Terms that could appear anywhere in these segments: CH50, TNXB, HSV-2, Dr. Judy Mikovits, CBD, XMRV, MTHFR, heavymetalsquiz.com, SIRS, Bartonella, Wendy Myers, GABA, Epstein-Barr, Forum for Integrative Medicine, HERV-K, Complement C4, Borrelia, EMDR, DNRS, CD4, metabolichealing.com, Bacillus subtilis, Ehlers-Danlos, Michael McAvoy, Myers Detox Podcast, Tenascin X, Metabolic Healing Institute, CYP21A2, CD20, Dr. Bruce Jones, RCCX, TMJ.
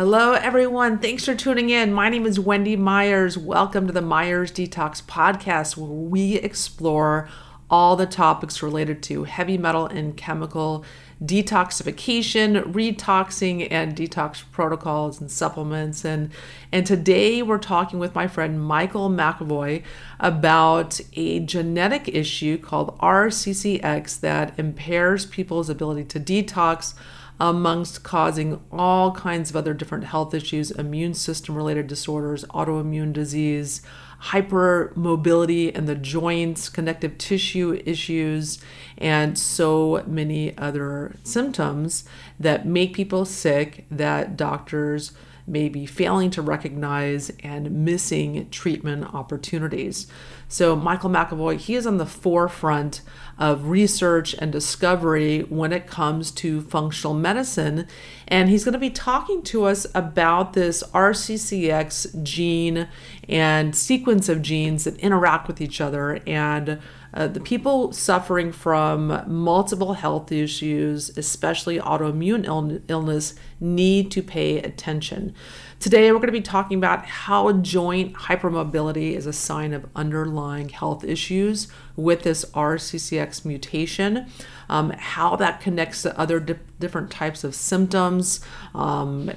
Hello, everyone. Thanks for tuning in. My name is Wendy Myers. Welcome to the Myers Detox Podcast, where we explore all the topics related to heavy metal and chemical detoxification, retoxing, and detox protocols and supplements. And today we're talking with my friend Michael McAvoy about a genetic issue called RCCX that impairs people's ability to detox, amongst causing all kinds of other different health issues, immune system related disorders, autoimmune disease, hypermobility in the joints, connective tissue issues, and so many other symptoms that make people sick that doctors may be failing to recognize and missing treatment opportunities. So Michael McAvoy, he is on the forefront of research and discovery when it comes to functional medicine. And he's going to be talking to us about this RCCX gene and sequence of genes that interact with each other, and the people suffering from multiple health issues, especially autoimmune illness, need to pay attention. Today, we're going to be talking about how joint hypermobility is a sign of underlying health issues with this RCCX mutation, how that connects to other different types of symptoms,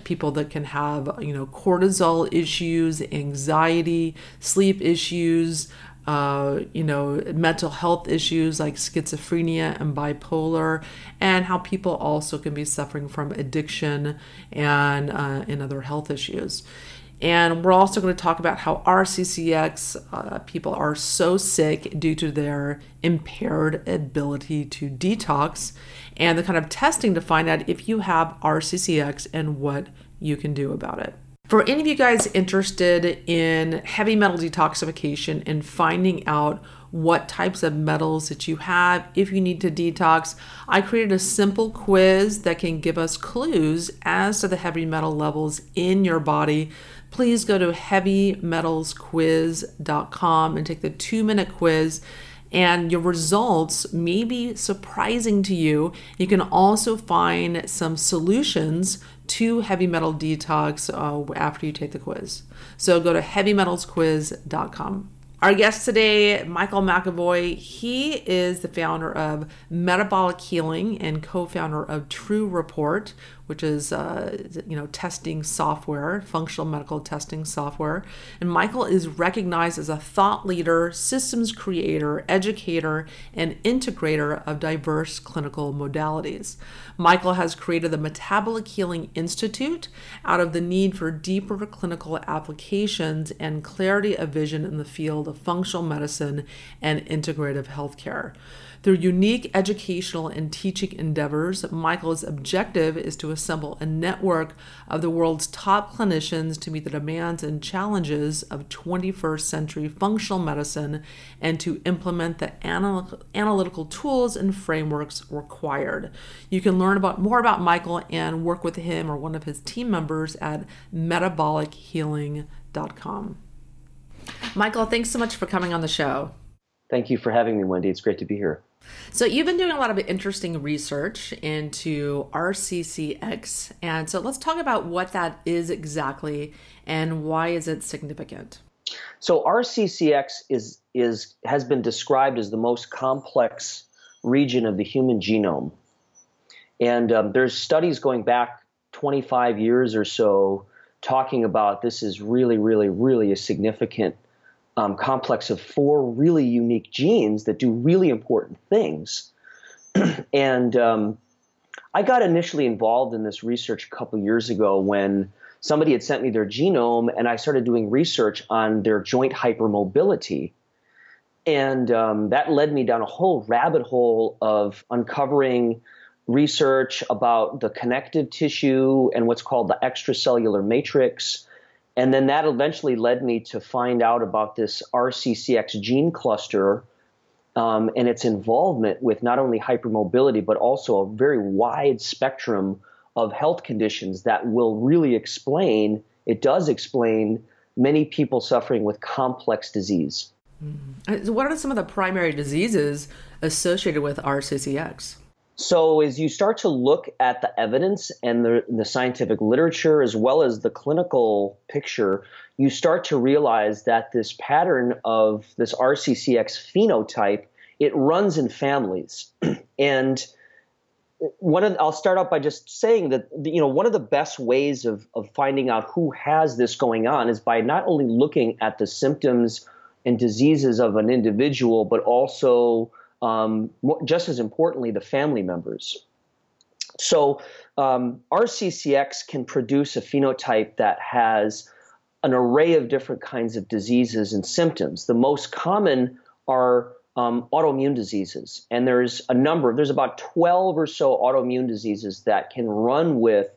people that can have, cortisol issues, anxiety, sleep issues, mental health issues like schizophrenia and bipolar, and how people also can be suffering from addiction and other health issues. And we're also going to talk about how RCCX people are so sick due to their impaired ability to detox, and the kind of testing to find out if you have RCCX and what you can do about it. For any of you guys interested in heavy metal detoxification and finding out what types of metals that you have, if you need to detox, I created a simple quiz that can give us clues as to the heavy metal levels in your body. Please go to heavymetalsquiz.com and take the 2-minute quiz, and your results may be surprising to you. You can also find some solutions to heavy metal detox after you take the quiz. So go to heavymetalsquiz.com. Our guest today, Michael McAvoy, he is the founder of Metabolic Healing and co-founder of True Report, which is, testing software, functional medical testing software. And Michael is recognized as a thought leader, systems creator, educator, and integrator of diverse clinical modalities. Michael has created the Metabolic Healing Institute out of the need for deeper clinical applications and clarity of vision in the field of functional medicine and integrative healthcare. Through unique educational and teaching endeavors, Michael's objective is to assemble a network of the world's top clinicians to meet the demands and challenges of 21st century functional medicine and to implement the analytical tools and frameworks required. You can learn more about Michael and work with him or one of his team members at metabolichealing.com. Michael, thanks so much for coming on the show. Thank you for having me, Wendy. It's great to be here. So you've been doing a lot of interesting research into RCCX. And so let's talk about what that is exactly and why is it significant? So RCCX has been described as the most complex region of the human genome. And there's studies going back 25 years or so talking about this is really, really, really a significant complex of 4 really unique genes that do really important things. And I got initially involved in this research a couple years ago when somebody had sent me their genome, and I started doing research on their joint hypermobility. And that led me down a whole rabbit hole of uncovering research about the connective tissue and what's called the extracellular matrix. And then that eventually led me to find out about this RCCX gene cluster and its involvement with not only hypermobility, but also a very wide spectrum of health conditions that will really explain, it does explain, many people suffering with complex disease. Mm-hmm. So what are some of the primary diseases associated with RCCX? So as you start to look at the evidence and the scientific literature as well as the clinical picture, you start to realize that this pattern of this RCCX phenotype, it runs in families. And I'll start out by just saying that, you know, one of the best ways of finding out who has this going on is by not only looking at the symptoms and diseases of an individual, but also just as importantly, the family members. So RCCX can produce a phenotype that has an array of different kinds of diseases and symptoms. The most common are autoimmune diseases, and there's a number. There's about 12 or so autoimmune diseases that can run with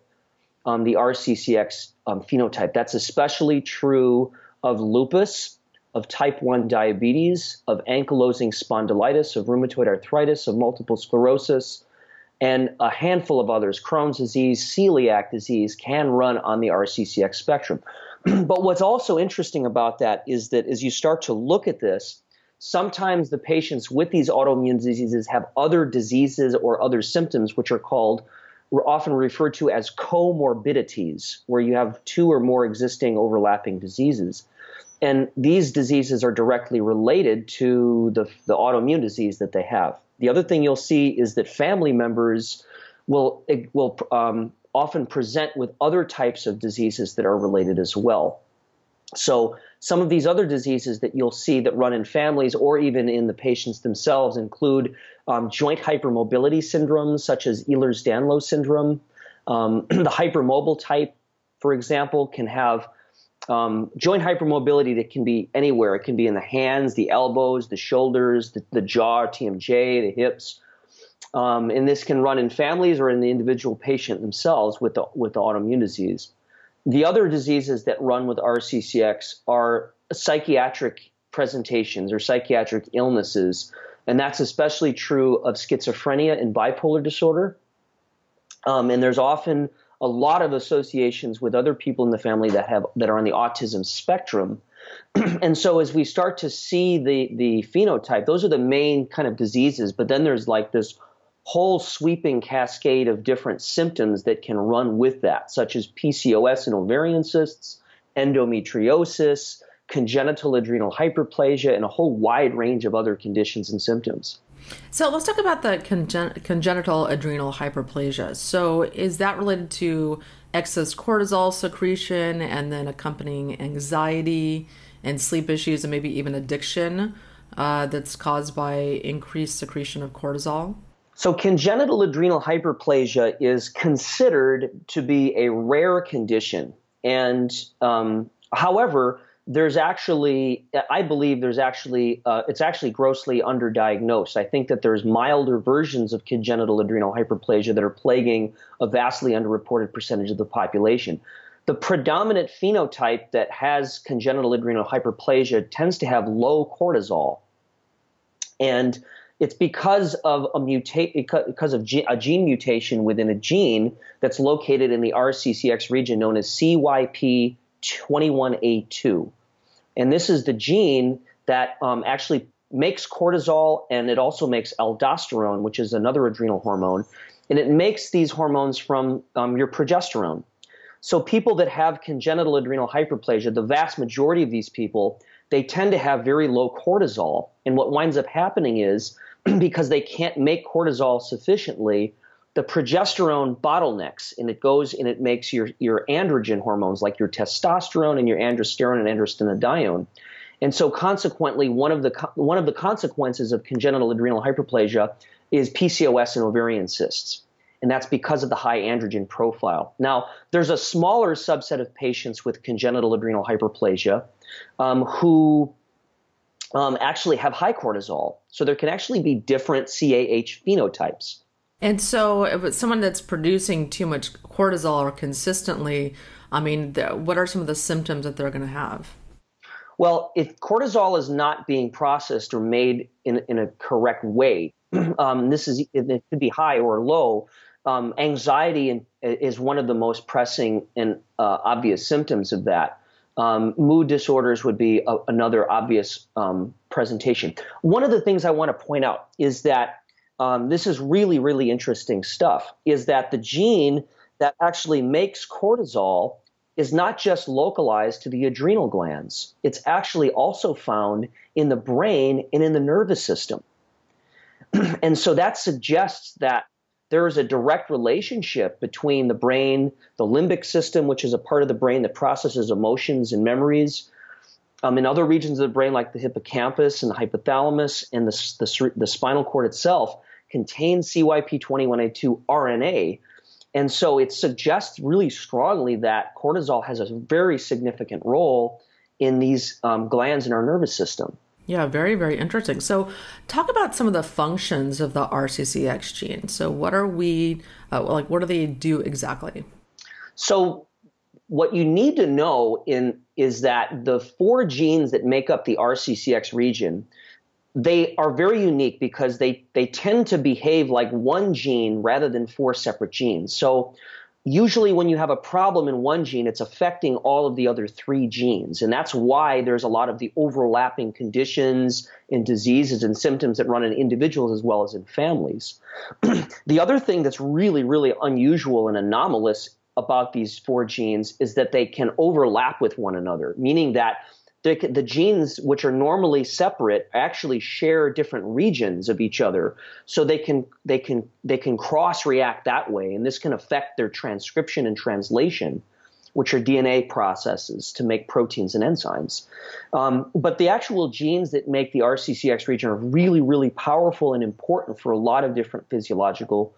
the RCCX phenotype. That's especially true of lupus, of type 1 diabetes, of ankylosing spondylitis, of rheumatoid arthritis, of multiple sclerosis, and a handful of others. Crohn's disease, celiac disease can run on the RCCX spectrum. But what's also interesting about that is that as you start to look at this, sometimes the patients with these autoimmune diseases have other diseases or other symptoms, which are often referred to as comorbidities, where you have two or more existing overlapping diseases. And these diseases are directly related to the autoimmune disease that they have. The other thing you'll see is that family members will often present with other types of diseases that are related as well. So some of these other diseases that you'll see that run in families or even in the patients themselves include joint hypermobility syndromes such as Ehlers-Danlos syndrome. The hypermobile type, for example, can have joint hypermobility that can be anywhere. It can be in the hands, the elbows, the shoulders, the jaw, TMJ, the hips. And this can run in families or in the individual patient themselves with the autoimmune disease. The other diseases that run with RCCX are psychiatric presentations or psychiatric illnesses. And that's especially true of schizophrenia and bipolar disorder. And there's often a lot of associations with other people in the family that are on the autism spectrum. And so as we start to see the phenotype, those are the main kind of diseases, but then there's like this whole sweeping cascade of different symptoms that can run with that, such as PCOS and ovarian cysts, endometriosis, congenital adrenal hyperplasia, and a whole wide range of other conditions and symptoms. So let's talk about the congenital adrenal hyperplasia. So is that related to excess cortisol secretion and then accompanying anxiety and sleep issues and maybe even addiction that's caused by increased secretion of cortisol? So congenital adrenal hyperplasia is considered to be a rare condition. And however, it's actually grossly underdiagnosed. I think that there's milder versions of congenital adrenal hyperplasia that are plaguing a vastly underreported percentage of the population. The predominant phenotype that has congenital adrenal hyperplasia tends to have low cortisol. And it's because of a gene mutation within a gene that's located in the RCCX region known as CYP21A2. And this is the gene that actually makes cortisol, and it also makes aldosterone, which is another adrenal hormone. And it makes these hormones from your progesterone. So people that have congenital adrenal hyperplasia, the vast majority of these people, they tend to have very low cortisol. And what winds up happening is because they can't make cortisol sufficiently, the progesterone bottlenecks, and it goes and it makes your androgen hormones like your testosterone and your androsterone and androstenedione. And so consequently, one of the consequences of congenital adrenal hyperplasia is PCOS and ovarian cysts. And that's because of the high androgen profile. Now, there's a smaller subset of patients with congenital adrenal hyperplasia who actually have high cortisol. So there can actually be different CAH phenotypes. And so if it's someone that's producing too much cortisol or consistently, I mean, what are some of the symptoms that they're going to have? Well, if cortisol is not being processed or made in a correct way, it could be high or low. Anxiety is one of the most pressing and obvious symptoms of that. Mood disorders would be another obvious presentation. One of the things I want to point out is that this is really, really interesting stuff, is that the gene that actually makes cortisol is not just localized to the adrenal glands. It's actually also found in the brain and in the nervous system. And so that suggests that there is a direct relationship between the brain, the limbic system, which is a part of the brain that processes emotions and memories, in other regions of the brain like the hippocampus and the hypothalamus and the spinal cord itself contain CYP21A2 RNA. And so it suggests really strongly that cortisol has a very significant role in these glands in our nervous system. Yeah, very, very interesting. So talk about some of the functions of the RCCX gene. So what are we, what do they do exactly? So what you need to know is that the four genes that make up the RCCX region, they are very unique because they tend to behave like one gene rather than four separate genes. So usually when you have a problem in one gene, it's affecting all of the other three genes. And that's why there's a lot of the overlapping conditions and diseases and symptoms that run in individuals as well as in families. The other thing that's really, really unusual and anomalous about these four genes is that they can overlap with one another, meaning that the genes, which are normally separate, actually share different regions of each other, so they can cross-react that way, and this can affect their transcription and translation, which are DNA processes to make proteins and enzymes. But the actual genes that make the RCCX region are really, really powerful and important for a lot of different physiological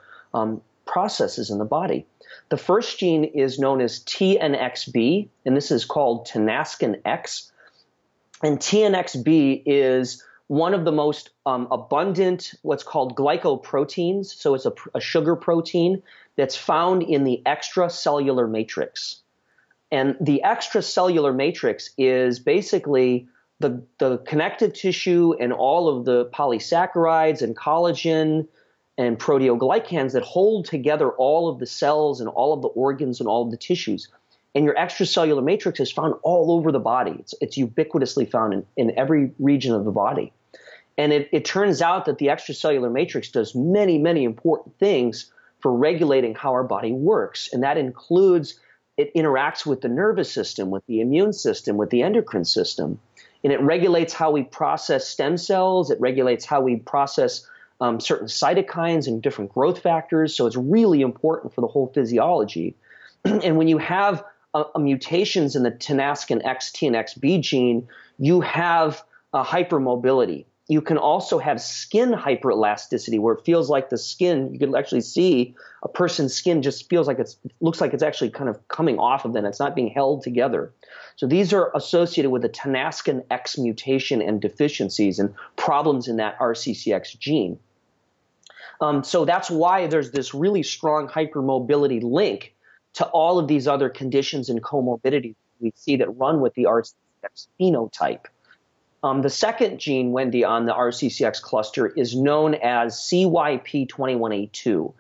processes in the body. The first gene is known as TNXB, and this is called Tenascin X. And TNXB is one of the most abundant what's called glycoproteins. So it's a sugar protein that's found in the extracellular matrix. And the extracellular matrix is basically the connective tissue and all of the polysaccharides and collagen and proteoglycans that hold together all of the cells and all of the organs and all of the tissues. And your extracellular matrix is found all over the body. It's ubiquitously found in every region of the body. And it turns out that the extracellular matrix does many, many important things for regulating how our body works. And that includes it interacts with the nervous system, with the immune system, with the endocrine system. And it regulates how we process stem cells. It regulates how we process certain cytokines and different growth factors. So it's really important for the whole physiology. And when you have mutations in the Tenascin X, TNXB gene, you have hypermobility. You can also have skin hyperelasticity, where it feels like the skin, you can actually see a person's skin just feels like it looks like it's actually kind of coming off of them. It's not being held together. So these are associated with the Tenascin X mutation and deficiencies and problems in that RCCX gene. So that's why there's this really strong hypermobility link to all of these other conditions and comorbidities we see that run with the RCCX phenotype. The second gene, Wendy, on the RCCX cluster is known as CYP21A2.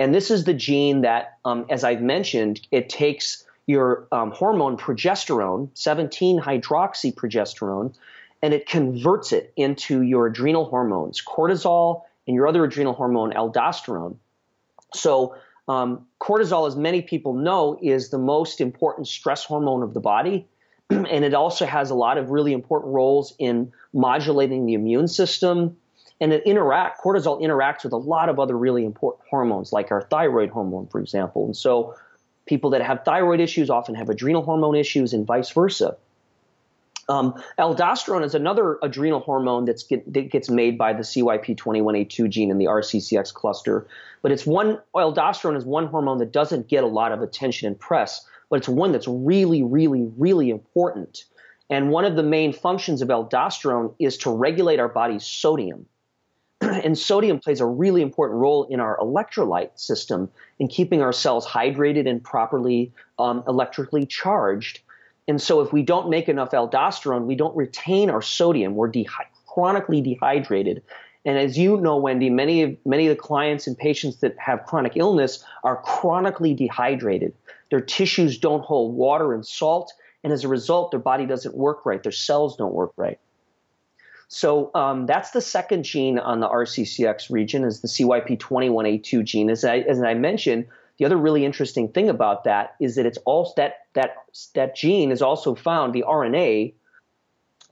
And this is the gene that, as I've mentioned, it takes your hormone progesterone, 17-hydroxyprogesterone, and it converts it into your adrenal hormones, cortisol, and your other adrenal hormone, aldosterone. So cortisol, as many people know, is the most important stress hormone of the body, and it also has a lot of really important roles in modulating the immune system, and cortisol interacts with a lot of other really important hormones, like our thyroid hormone, for example. And so people that have thyroid issues often have adrenal hormone issues and vice versa. Aldosterone is another adrenal hormone that gets made by the CYP21A2 gene in the RCCX cluster, but aldosterone is one hormone that doesn't get a lot of attention and press, but it's one that's really, really, really important. And one of the main functions of aldosterone is to regulate our body's sodium. And sodium plays a really important role in our electrolyte system in keeping our cells hydrated and properly electrically charged. And so if we don't make enough aldosterone, we don't retain our sodium. We're chronically dehydrated. And as you know, Wendy, many of the clients and patients that have chronic illness are chronically dehydrated. Their tissues don't hold water and salt, and as a result, their body doesn't work right. Their cells don't work right. So that's the second gene on the RCCX region, is the CYP21A2 gene. As I mentioned, the other really interesting thing about that is that it's also that gene is also found, the RNA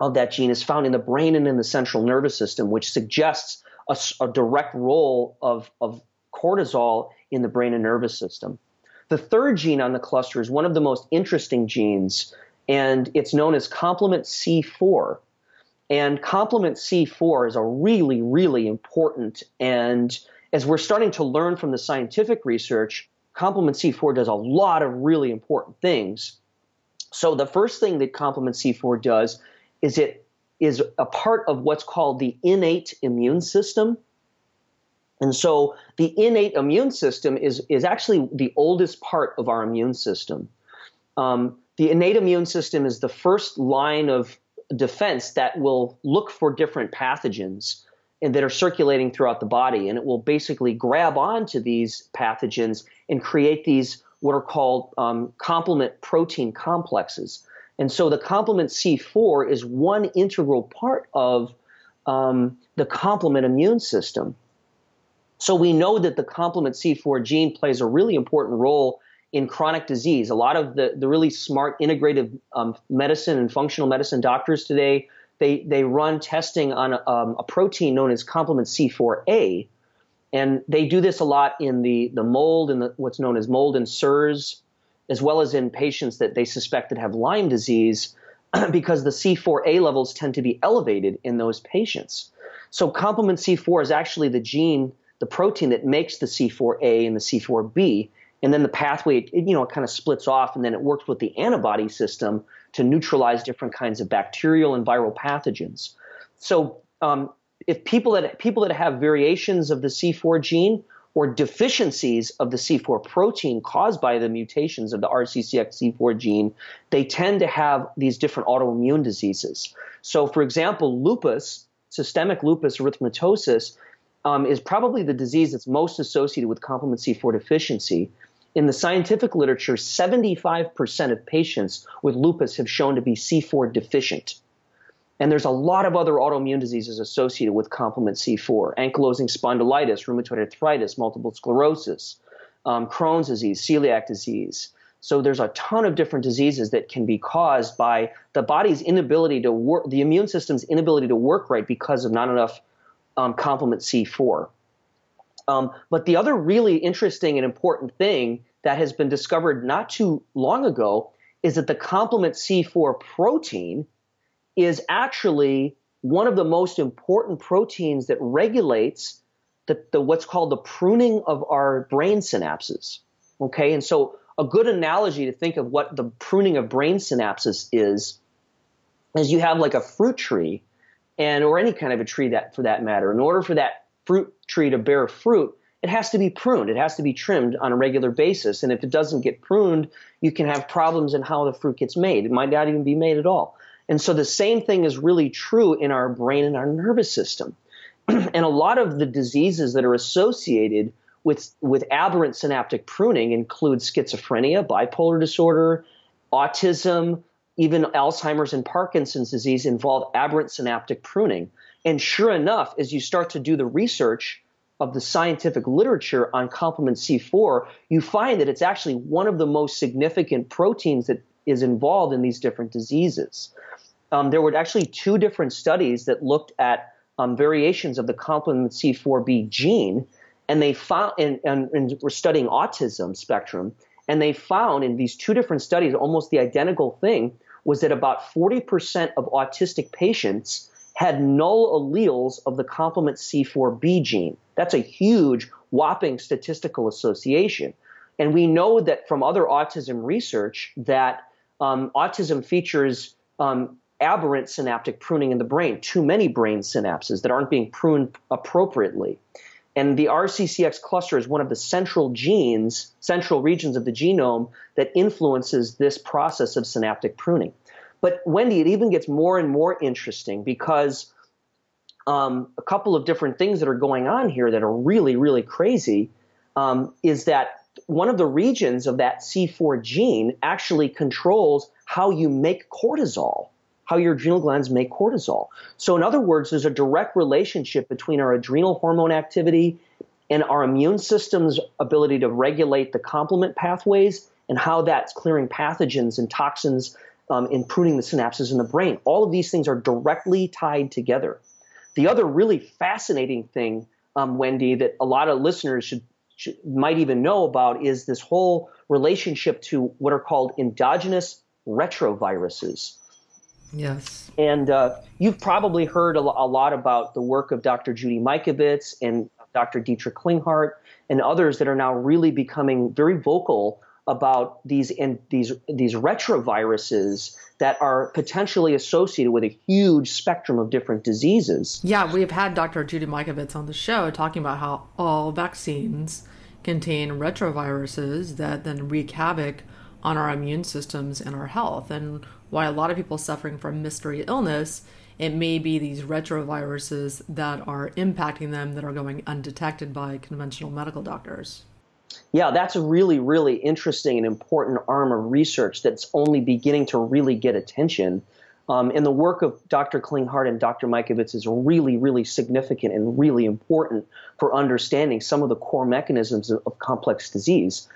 of that gene is found in the brain and in the central nervous system, which suggests a direct role of cortisol in the brain and nervous system. The third gene on the cluster is one of the most interesting genes, and it's known as complement C4. And complement C4 is a really, really important, and as we're starting to learn from the scientific research, complement C4 does a lot of really important things. So the first thing that complement C4 does is it is a part of what's called the innate immune system. And so the innate immune system is actually the oldest part of our immune system. The innate immune system is the first line of defense that will look for different pathogens and that are circulating throughout the body, and it will basically grab onto these pathogens and create these what are called complement protein complexes. And so the complement C4 is one integral part of the complement immune system. So we know that the complement C4 gene plays a really important role in chronic disease. A lot of the really smart integrative medicine and functional medicine doctors today, they run testing on a protein known as complement C4A, and they do this a lot in the mold and what's known as mold and SIRS, as well as in patients that they suspect that have Lyme disease, because the C4A levels tend to be elevated in those patients. So complement C4 is actually the gene, the protein that makes the C4A and the C4B, and then the pathway, it kind of splits off, and then it works with the antibody system to neutralize different kinds of bacterial and viral pathogens. So if people that have variations of the C4 gene or deficiencies of the C4 protein caused by the mutations of the RCCX C4 gene, they tend to have these different autoimmune diseases. So for example, lupus, systemic lupus erythematosus, is probably the disease that's most associated with complement C4 deficiency. In the scientific literature, 75% of patients with lupus have shown to be C4 deficient. And there's a lot of other autoimmune diseases associated with complement C4: ankylosing spondylitis, rheumatoid arthritis, multiple sclerosis, Crohn's disease, celiac disease. So there's a ton of different diseases that can be caused by the body's inability to work, the immune system's inability to work right because of not enough complement C4. But the other really interesting and important thing that has been discovered not too long ago is that the complement C4 protein is actually one of the most important proteins that regulates the what's called the pruning of our brain synapses. Okay, and so a good analogy to think of what the pruning of brain synapses is you have like a fruit tree, and or any kind of a tree that for that matter. In order for that fruit tree to bear fruit, it has to be pruned. It has to be trimmed on a regular basis. And if it doesn't get pruned, you can have problems in how the fruit gets made. It might not even be made at all. And so the same thing is really true in our brain and our nervous system. And a lot of the diseases that are associated with aberrant synaptic pruning include schizophrenia, bipolar disorder, autism, even Alzheimer's and Parkinson's disease involve aberrant synaptic pruning. And sure enough, as you start to do the research of the scientific literature on complement C4, you find that it's actually one of the most significant proteins that is involved in these different diseases. There were actually two different studies that looked at variations of the complement C4B gene, and they found, and were studying autism spectrum, and they found in these two different studies almost the identical thing, was that about 40% of autistic patients had null alleles of the complement C4B gene. That's a huge, whopping statistical association. And we know that from other autism research that autism features aberrant synaptic pruning in the brain, too many brain synapses that aren't being pruned appropriately. And the RCCX cluster is one of the central regions of the genome that influences this process of synaptic pruning. But Wendy, it even gets more and more interesting because a couple of different things that are going on here that are really, really crazy is that one of the regions of that C4 gene actually controls how you make cortisol. how your adrenal glands make cortisol. So in other words, there's a direct relationship between our adrenal hormone activity and our immune system's ability to regulate the complement pathways and how that's clearing pathogens and toxins and pruning the synapses in the brain. All of these things are directly tied together. The other really fascinating thing, Wendy, that a lot of listeners might even know about is this whole relationship to what are called endogenous retroviruses. Yes. And you've probably heard a lot about the work of Dr. Judy Mikovits and Dr. Dietrich Klinghardt and others that are now really becoming very vocal about these retroviruses that are potentially associated with a huge spectrum of different diseases. Yeah, we've had Dr. Judy Mikovits on the show talking about how all vaccines contain retroviruses that then wreak havoc on our immune systems and our health. And why a lot of people suffering from mystery illness, it may be these retroviruses that are impacting them that are going undetected by conventional medical doctors. Yeah, that's a really, really interesting and important arm of research that's only beginning to really get attention. And the work of Dr. Klinghardt and Dr. Mikovits is really, really significant and really important for understanding some of the core mechanisms of complex disease.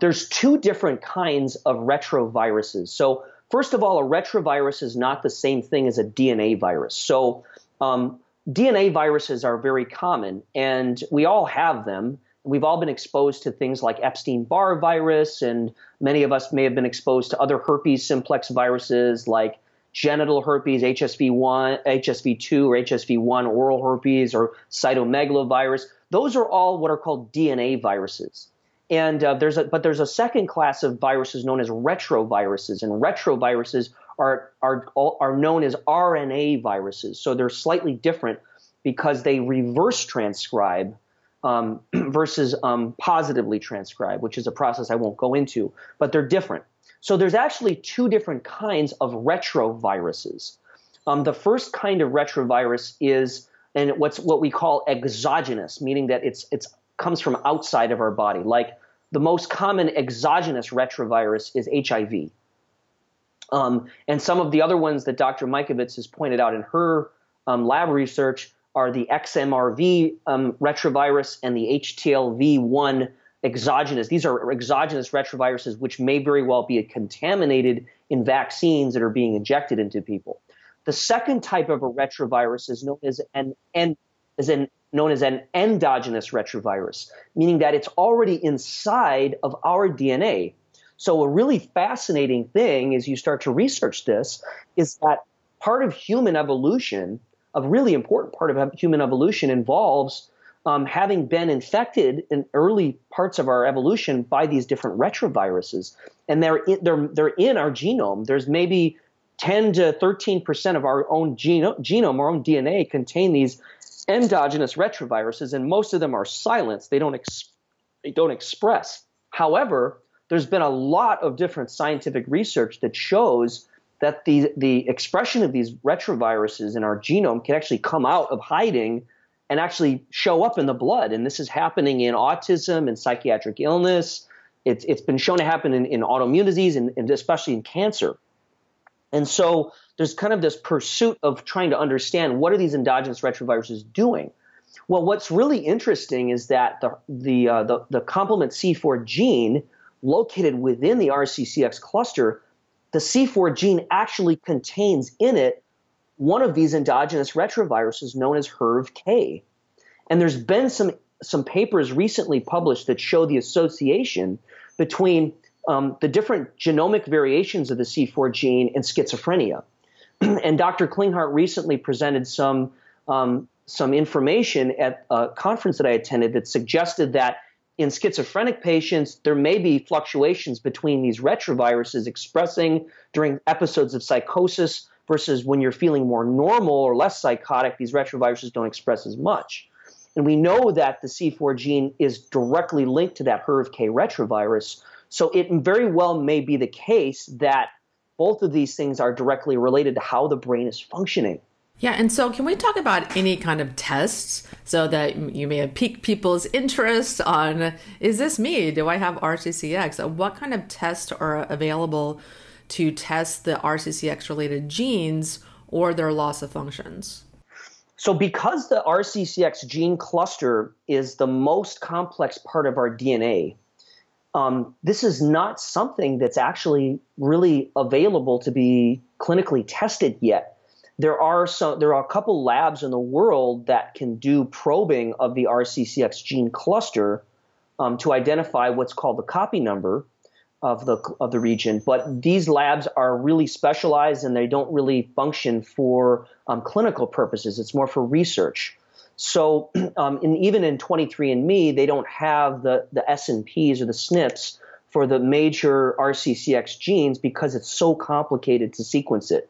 There's two different kinds of retroviruses. So first of all, a retrovirus is not the same thing as a DNA virus. So DNA viruses are very common, and we all have them. We've all been exposed to things like Epstein-Barr virus, and many of us may have been exposed to other herpes simplex viruses like genital herpes, HSV-1, HSV-2, or HSV-1 oral herpes, or cytomegalovirus. Those are all what are called DNA viruses. And there's a second class of viruses known as retroviruses, and retroviruses are known as RNA viruses. So they're slightly different because they reverse transcribe versus positively transcribe, which is a process I won't go into, but they're different. So there's actually two different kinds of retroviruses. The first kind of retrovirus is what we call exogenous, meaning that it's comes from outside of our body. Like the most common exogenous retrovirus is HIV. And some of the other ones that Dr. Mikovits has pointed out in her lab research are the XMRV retrovirus and the HTLV-1 exogenous. These are exogenous retroviruses, which may very well be contaminated in vaccines that are being injected into people. The second type of a retrovirus is known as an endogenous retrovirus, meaning that it's already inside of our DNA. So a really fascinating thing as you start to research this is that part of human evolution, a really important part of human evolution, involves having been infected in early parts of our evolution by these different retroviruses. And they're in our genome. There's maybe 10 to 13% of our own genome, our own DNA, contain these endogenous retroviruses, and most of them are silenced. They don't express. However, there's been a lot of different scientific research that shows that the expression of these retroviruses in our genome can actually come out of hiding and actually show up in the blood. And this is happening in autism and psychiatric illness. It's been shown to happen in autoimmune disease and especially in cancer. And so there's kind of this pursuit of trying to understand, what are these endogenous retroviruses doing? Well, what's really interesting is that the complement C4 gene located within the RCCX cluster, the C4 gene actually contains in it one of these endogenous retroviruses known as HERV-K. And there's been some papers recently published that show the association between the different genomic variations of the C4 gene and schizophrenia. And Dr. Klinghardt recently presented some information at a conference that I attended that suggested that in schizophrenic patients, there may be fluctuations between these retroviruses expressing during episodes of psychosis versus when you're feeling more normal or less psychotic, these retroviruses don't express as much. And we know that the C4 gene is directly linked to that HERV-K retrovirus. So it very well may be the case that both of these things are directly related to how the brain is functioning. Yeah, and so can we talk about any kind of tests so that you may have piqued people's interest on, is this me? Do I have RCCX? What kind of tests are available to test the RCCX-related genes or their loss of functions. So because the RCCX gene cluster is the most complex part of our DNA, this is not something that's actually really available to be clinically tested yet. There are a couple labs in the world that can do probing of the RCCX gene cluster to identify what's called the copy number of the region, but these labs are really specialized and they don't really function for clinical purposes. It's more for research. So even in 23andMe, they don't have the S&Ps or the SNPs for the major RCCX genes because it's so complicated to sequence it.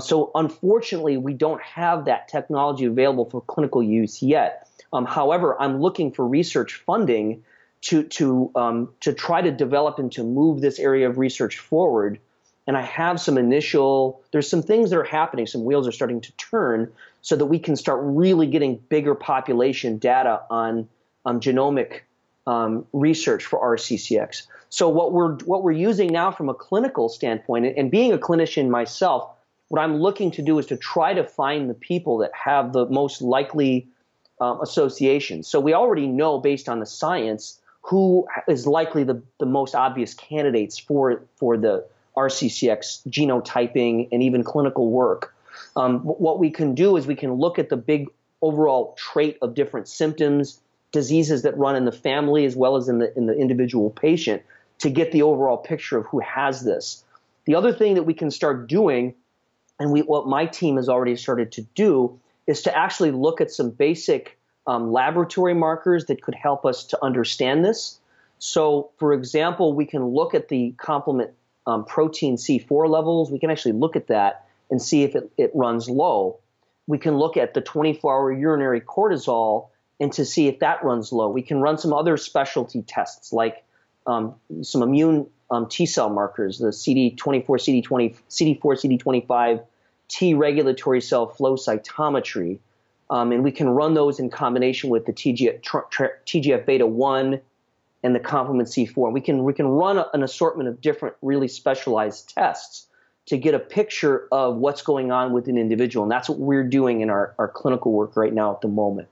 So unfortunately, we don't have that technology available for clinical use yet. However, I'm looking for research funding to try to develop and to move this area of research forward. And I have there's some things that are happening, some wheels are starting to turn so that we can start really getting bigger population data on genomic research for RCCX. So what we're using now from a clinical standpoint, and being a clinician myself, what I'm looking to do is to try to find the people that have the most likely associations. So we already know based on the science who is likely the most obvious candidates for the RCCX genotyping and even clinical work. What we can do is we can look at the big overall trait of different symptoms, diseases that run in the family as well as in the individual patient to get the overall picture of who has this. The other thing that we can start doing, and what my team has already started to do, is to actually look at some basic laboratory markers that could help us to understand this. So, for example, we can look at the complement protein C4 levels. We can actually look at that and see if it runs low. We can look at the 24-hour urinary cortisol and to see if that runs low. We can run some other specialty tests like some immune T-cell markers, the CD24, CD20, CD4, CD25, T regulatory cell flow cytometry. And we can run those in combination with the TGF beta 1 and the complement C4. We can run an assortment of different really specialized tests to get a picture of what's going on with an individual. And that's what we're doing in our clinical work right now at the moment.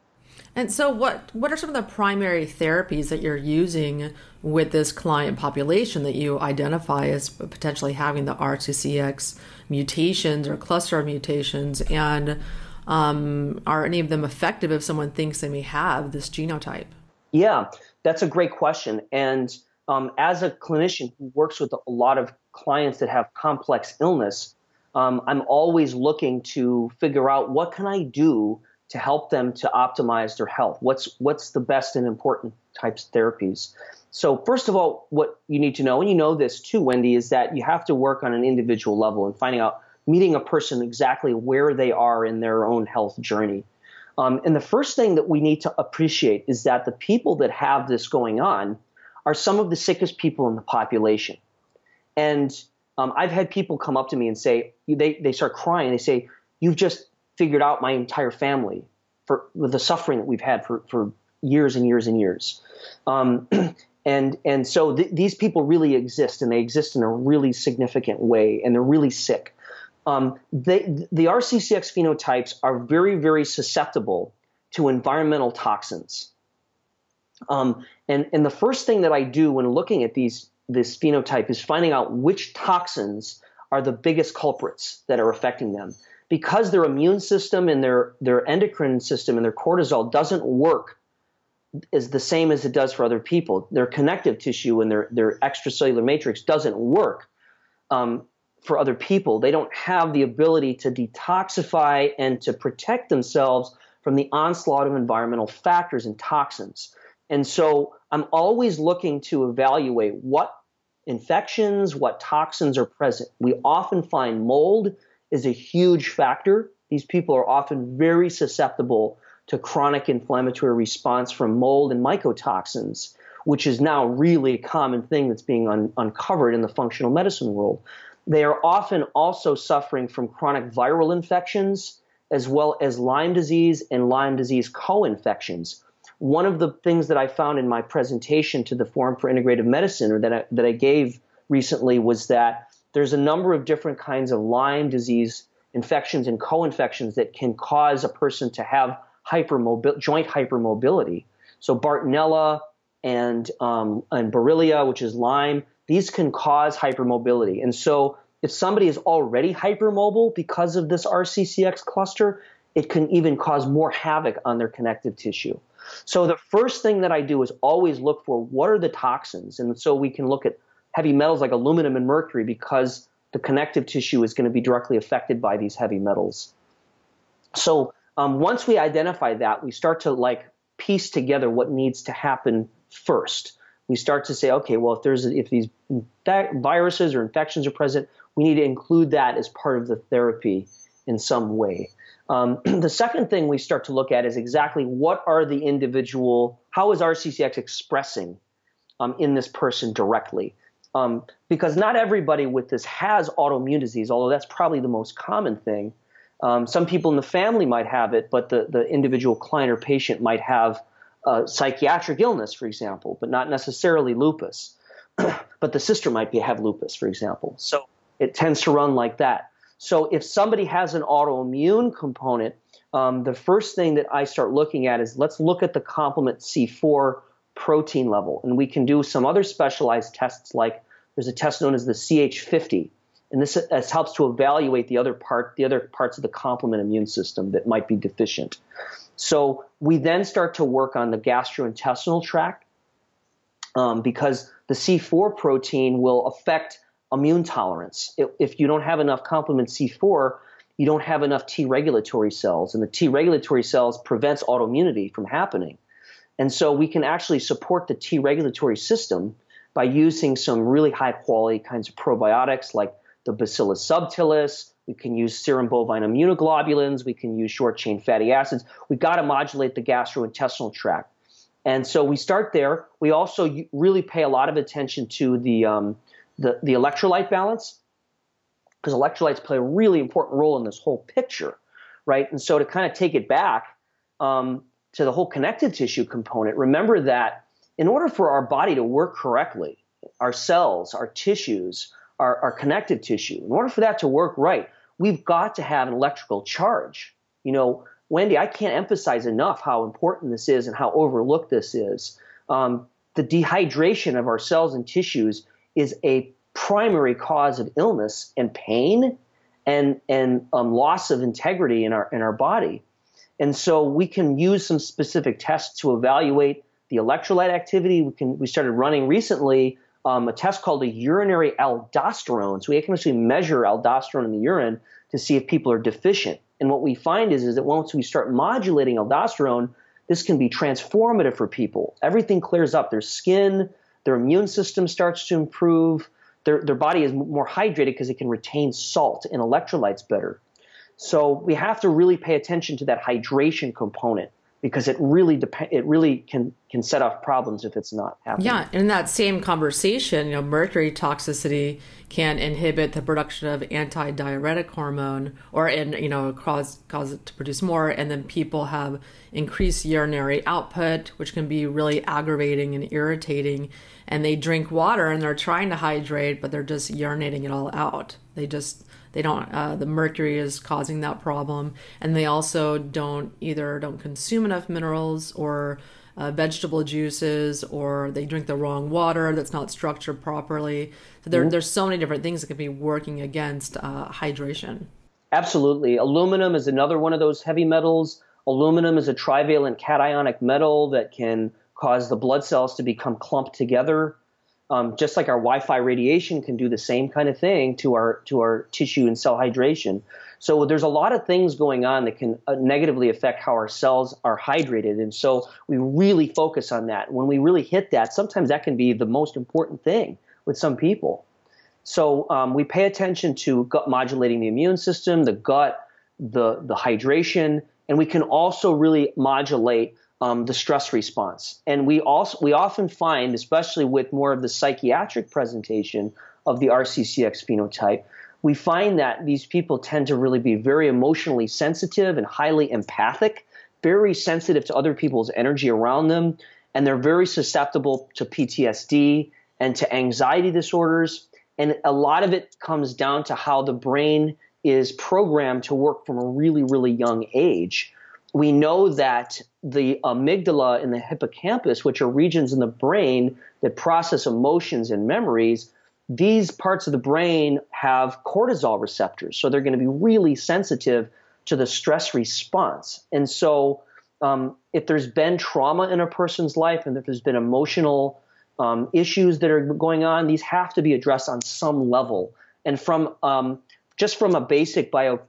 And so what are some of the primary therapies that you're using with this client population that you identify as potentially having the RCCX mutations or cluster of mutations? And are any of them effective if someone thinks they may have this genotype? Yeah, that's a great question. And as a clinician who works with a lot of clients that have complex illness, I'm always looking to figure out what can I do to help them to optimize their health. What's the best and important types of therapies? So first of all, what you need to know, and you know this too, Wendy, is that you have to work on an individual level and finding out, meeting a person exactly where they are in their own health journey. And the first thing that we need to appreciate is that the people that have this going on are some of the sickest people in the population. And I've had people come up to me and say, they start crying, they say, you've just figured out my entire family with the suffering that we've had for years and years and years. And so these people really exist, and they exist in a really significant way, and they're really sick. The RCCX phenotypes are very, very susceptible to environmental toxins. And the first thing that I do when looking at this phenotype is finding out which toxins are the biggest culprits that are affecting them. Because their immune system and their endocrine system and their cortisol doesn't work is the same as it does for other people. Their connective tissue and their extracellular matrix doesn't work for other people. They don't have the ability to detoxify and to protect themselves from the onslaught of environmental factors and toxins. And so I'm always looking to evaluate what infections, what toxins are present. We often find mold is a huge factor. These people are often very susceptible to chronic inflammatory response from mold and mycotoxins, which is now really a common thing that's being uncovered in the functional medicine world. They are often also suffering from chronic viral infections as well as Lyme disease and Lyme disease co-infections. One of the things that I found in my presentation to the Forum for Integrative Medicine, or that I gave recently, was that there's a number of different kinds of Lyme disease infections and co-infections that can cause a person to have joint hypermobility. So Bartonella and Borrelia, which is Lyme, these can cause hypermobility. And so if somebody is already hypermobile because of this RCCX cluster, it can even cause more havoc on their connective tissue. So the first thing that I do is always look for what are the toxins. And so we can look at heavy metals like aluminum and mercury because the connective tissue is going to be directly affected by these heavy metals. So once we identify that, we start to piece together what needs to happen first. We start to say, okay, well, if these viruses or infections are present, we need to include that as part of the therapy in some way. The second thing we start to look at is exactly what are the individual, how is RCCX expressing in this person directly? Because not everybody with this has autoimmune disease, although that's probably the most common thing. Some people in the family might have it, but the individual client or patient might have psychiatric illness, for example, but not necessarily lupus. But the sister might have lupus, for example. So it tends to run like that. So if somebody has an autoimmune component, the first thing that I start looking at is let's look at the complement C4 protein level. And we can do some other specialized tests, like there's a test known as the CH50. And this helps to evaluate the other parts of the complement immune system that might be deficient. So we then start to work on the gastrointestinal tract because the C4 protein will affect immune tolerance. If you don't have enough complement C4, you don't have enough T regulatory cells, and the T regulatory cells prevents autoimmunity from happening. And so we can actually support the T regulatory system by using some really high quality kinds of probiotics like the Bacillus subtilis. We can use serum bovine immunoglobulins. We can use short-chain fatty acids. We've got to modulate the gastrointestinal tract. And so we start there. We also really pay a lot of attention to the electrolyte balance, because electrolytes play a really important role in this whole picture, right? And so to kind of take it back to the whole connective tissue component, remember that in order for our body to work correctly, our cells, our tissues, our connective tissue, in order for that to work right, we've got to have an electrical charge. You know, Wendy, I can't emphasize enough how important this is and how overlooked this is. The dehydration of our cells and tissues is a primary cause of illness and pain and loss of integrity in our body. And so we can use some specific tests to evaluate the electrolyte activity. We started running recently a test called a urinary aldosterone. So we can actually measure aldosterone in the urine to see if people are deficient. And what we find is that once we start modulating aldosterone, this can be transformative for people. Everything clears up. Their skin, their immune system starts to improve. Their body is more hydrated because it can retain salt and electrolytes better. So we have to really pay attention to that hydration component, because it really can set off problems if it's not happening. Yeah, in that same conversation, you know, mercury toxicity can inhibit the production of antidiuretic hormone, or cause it to produce more, and then people have increased urinary output, which can be really aggravating and irritating. And they drink water and they're trying to hydrate, but they're just urinating it all out. The mercury is causing that problem, and they also don't consume enough minerals or vegetable juices, or they drink the wrong water that's not structured properly. So there's so many different things that could be working against hydration. Absolutely. Aluminum is another one of those heavy metals. Aluminum is a trivalent cationic metal that can cause the blood cells to become clumped together. Just like our Wi-Fi radiation can do the same kind of thing to our tissue and cell hydration. So there's a lot of things going on that can negatively affect how our cells are hydrated. And so we really focus on that. When we really hit that, sometimes that can be the most important thing with some people. So we pay attention to gut modulating the immune system, the gut, the hydration, and we can also really modulate the stress response. And we often find, especially with more of the psychiatric presentation of the RCCX phenotype, we find that these people tend to really be very emotionally sensitive and highly empathic, very sensitive to other people's energy around them, and they're very susceptible to PTSD and to anxiety disorders. And a lot of it comes down to how the brain is programmed to work from a really, really young age. We know that the amygdala and the hippocampus, which are regions in the brain that process emotions and memories, these parts of the brain have cortisol receptors. So they're going to be really sensitive to the stress response. And so if there's been trauma in a person's life and if there's been emotional issues that are going on, these have to be addressed on some level. And from just from a basic bio,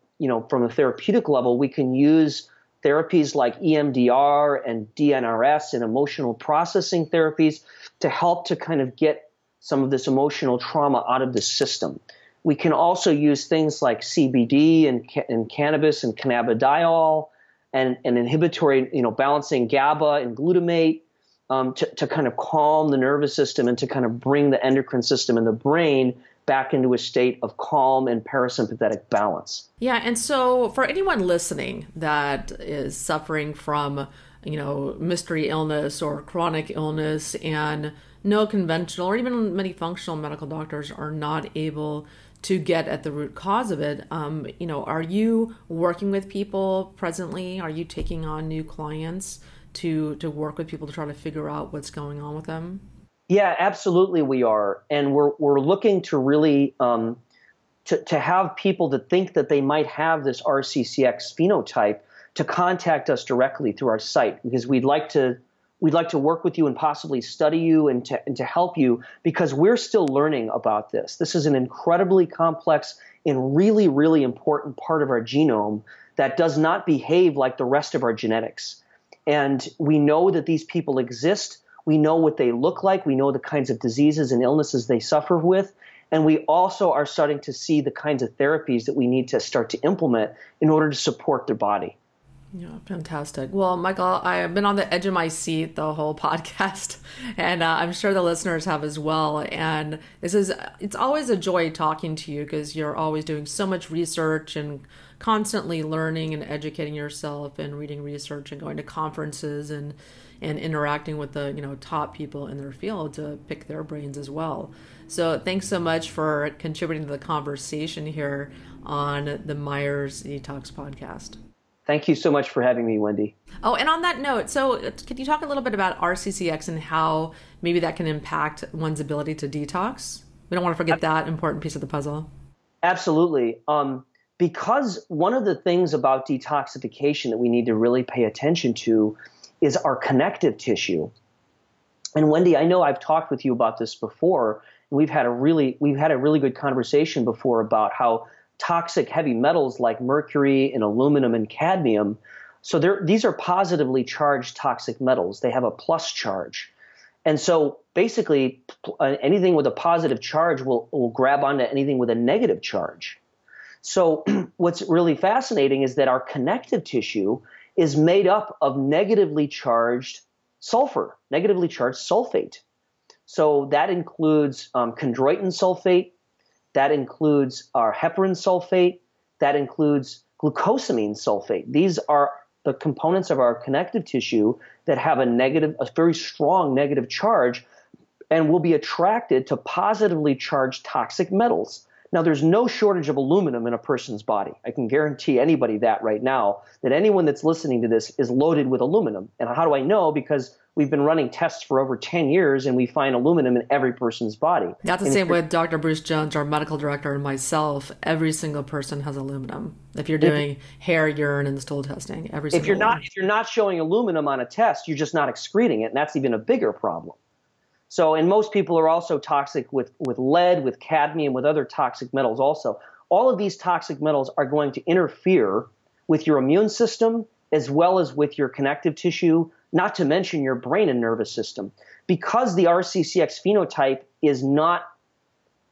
from a therapeutic level, we can use therapies like EMDR and DNRS and emotional processing therapies to help to kind of get some of this emotional trauma out of the system. We can also use things like CBD and cannabis and cannabidiol and inhibitory, balancing GABA and glutamate to kind of calm the nervous system and to kind of bring the endocrine system in the brain back into a state of calm and parasympathetic balance. Yeah. And so for anyone listening that is suffering from, mystery illness or chronic illness and no conventional or even many functional medical doctors are not able to get at the root cause of it, are you working with people presently? Are you taking on new clients to work with people to try to figure out what's going on with them? Yeah, absolutely we are. And we're looking to really to have people that think that they might have this RCCX phenotype to contact us directly through our site, because we'd like to work with you and possibly study you and to help you, because we're still learning about this. This is an incredibly complex and really, really important part of our genome that does not behave like the rest of our genetics. And we know that these people exist. We know what they look like. We know the kinds of diseases and illnesses they suffer with. And we also are starting to see the kinds of therapies that we need to start to implement in order to support their body. Yeah, fantastic. Well, Michael, I have been on the edge of my seat the whole podcast, and I'm sure the listeners have as well. And it's always a joy talking to you, because you're always doing so much research and constantly learning and educating yourself and reading research and going to conferences and interacting with the top people in their field to pick their brains as well. So thanks so much for contributing to the conversation here on the Myers Detox Podcast. Thank you so much for having me, Wendy. Oh, and on that note, so could you talk a little bit about RCCX and how maybe that can impact one's ability to detox? We don't want to forget that important piece of the puzzle. Absolutely. Because one of the things about detoxification that we need to really pay attention to is our connective tissue. And Wendy, I know I've talked with you about this before. We've had a really good conversation before about how toxic heavy metals like mercury and aluminum and cadmium. So these are positively charged toxic metals. They have a plus charge. And so basically anything with a positive charge will grab onto anything with a negative charge. So what's really fascinating is that our connective tissue is made up of negatively charged sulfur, negatively charged sulfate. So that includes chondroitin sulfate. That includes our heparin sulfate. That includes glucosamine sulfate. These are the components of our connective tissue that have a very strong negative charge and will be attracted to positively charged toxic metals. Now, there's no shortage of aluminum in a person's body. I can guarantee anybody that right now, that anyone that's listening to this is loaded with aluminum. And how do I know? Because we've been running tests for over 10 years and we find aluminum in every person's body. That's the same with Dr. Bruce Jones, our medical director, and myself. Every single person has aluminum. If you're doing hair, urine, and stool testing, if you're not showing aluminum on a test, you're just not excreting it. And that's even a bigger problem. So, and most people are also toxic with lead, with cadmium, with other toxic metals also. All of these toxic metals are going to interfere with your immune system as well as with your connective tissue, not to mention your brain and nervous system. Because the RCCX phenotype is not,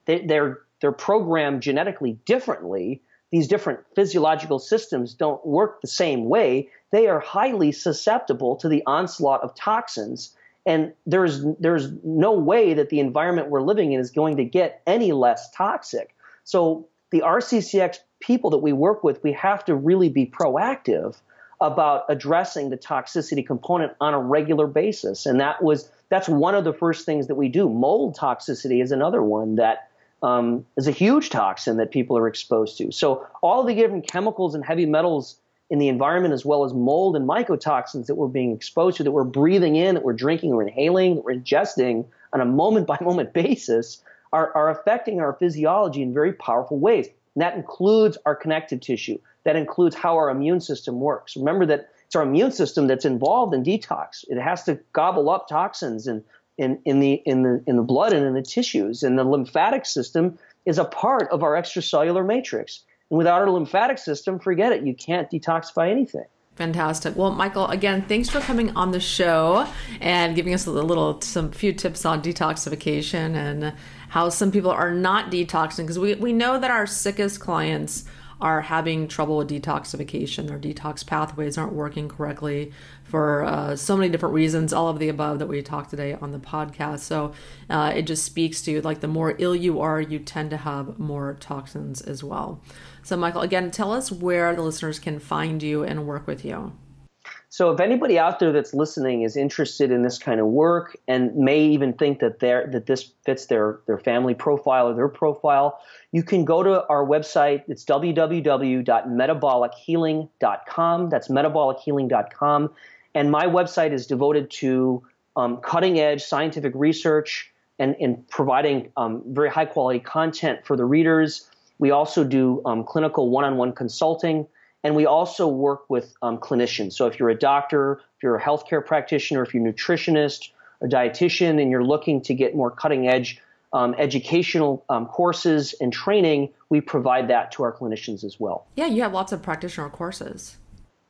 they're programmed genetically differently, these different physiological systems don't work the same way, they are highly susceptible to the onslaught of toxins, and there's no way that the environment we're living in is going to get any less toxic. So the RCCX people that we work with, we have to really be proactive about addressing the toxicity component on a regular basis. And that's one of the first things that we do. Mold toxicity is another one that is a huge toxin that people are exposed to. So all the different chemicals and heavy metals in the environment, as well as mold and mycotoxins that we're being exposed to, that we're breathing in, that we're drinking, we're inhaling, that we're ingesting on a moment-by-moment basis, are affecting our physiology in very powerful ways. And that includes our connective tissue. That includes how our immune system works. Remember that it's our immune system that's involved in detox. It has to gobble up toxins in the blood and in the tissues. And the lymphatic system is a part of our extracellular matrix. And without our lymphatic system, forget it. You can't detoxify anything. Fantastic. Well, Michael, again, thanks for coming on the show and giving us a few tips on detoxification and how some people are not detoxing, because we know that our sickest clients are having trouble with detoxification. Their detox pathways aren't working correctly for so many different reasons, all of the above that we talked today on the podcast. So it just speaks to, like, the more ill you are, you tend to have more toxins as well. So Michael, again, tell us where the listeners can find you and work with you. So if anybody out there that's listening is interested in this kind of work and may even think that this fits their family profile or their profile, you can go to our website. It's www.metabolichealing.com. That's metabolichealing.com. And my website is devoted to cutting-edge scientific research and providing very high-quality content for the readers. We also do clinical one-on-one consulting. And we also work with clinicians. So if you're a doctor, if you're a healthcare practitioner, if you're a nutritionist or dietitian, and you're looking to get more cutting-edge educational courses and training, we provide that to our clinicians as well. Yeah, you have lots of practitioner courses.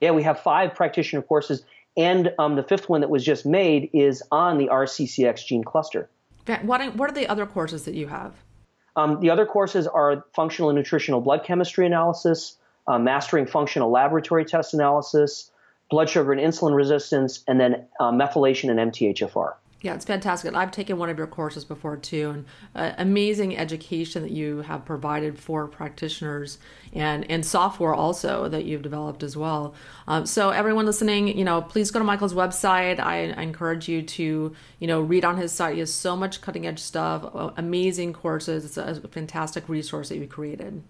Yeah, we have 5 practitioner courses. And the 5th one that was just made is on the RCCX gene cluster. What are the other courses that you have? The other courses are functional and nutritional blood chemistry analysis, mastering functional laboratory test analysis, blood sugar and insulin resistance, and then methylation and MTHFR. Yeah, it's fantastic. I've taken one of your courses before too, and amazing education that you have provided for practitioners and software also that you've developed as well. So everyone listening, please go to Michael's website. I encourage you to, read on his site. He has so much cutting edge stuff, amazing courses. It's a fantastic resource that you created.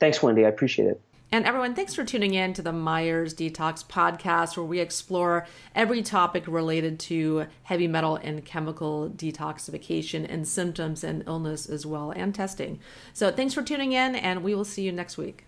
Thanks, Wendy. I appreciate it. And everyone, thanks for tuning in to the Myers Detox Podcast, where we explore every topic related to heavy metal and chemical detoxification and symptoms and illness as well, and testing. So thanks for tuning in, and we will see you next week.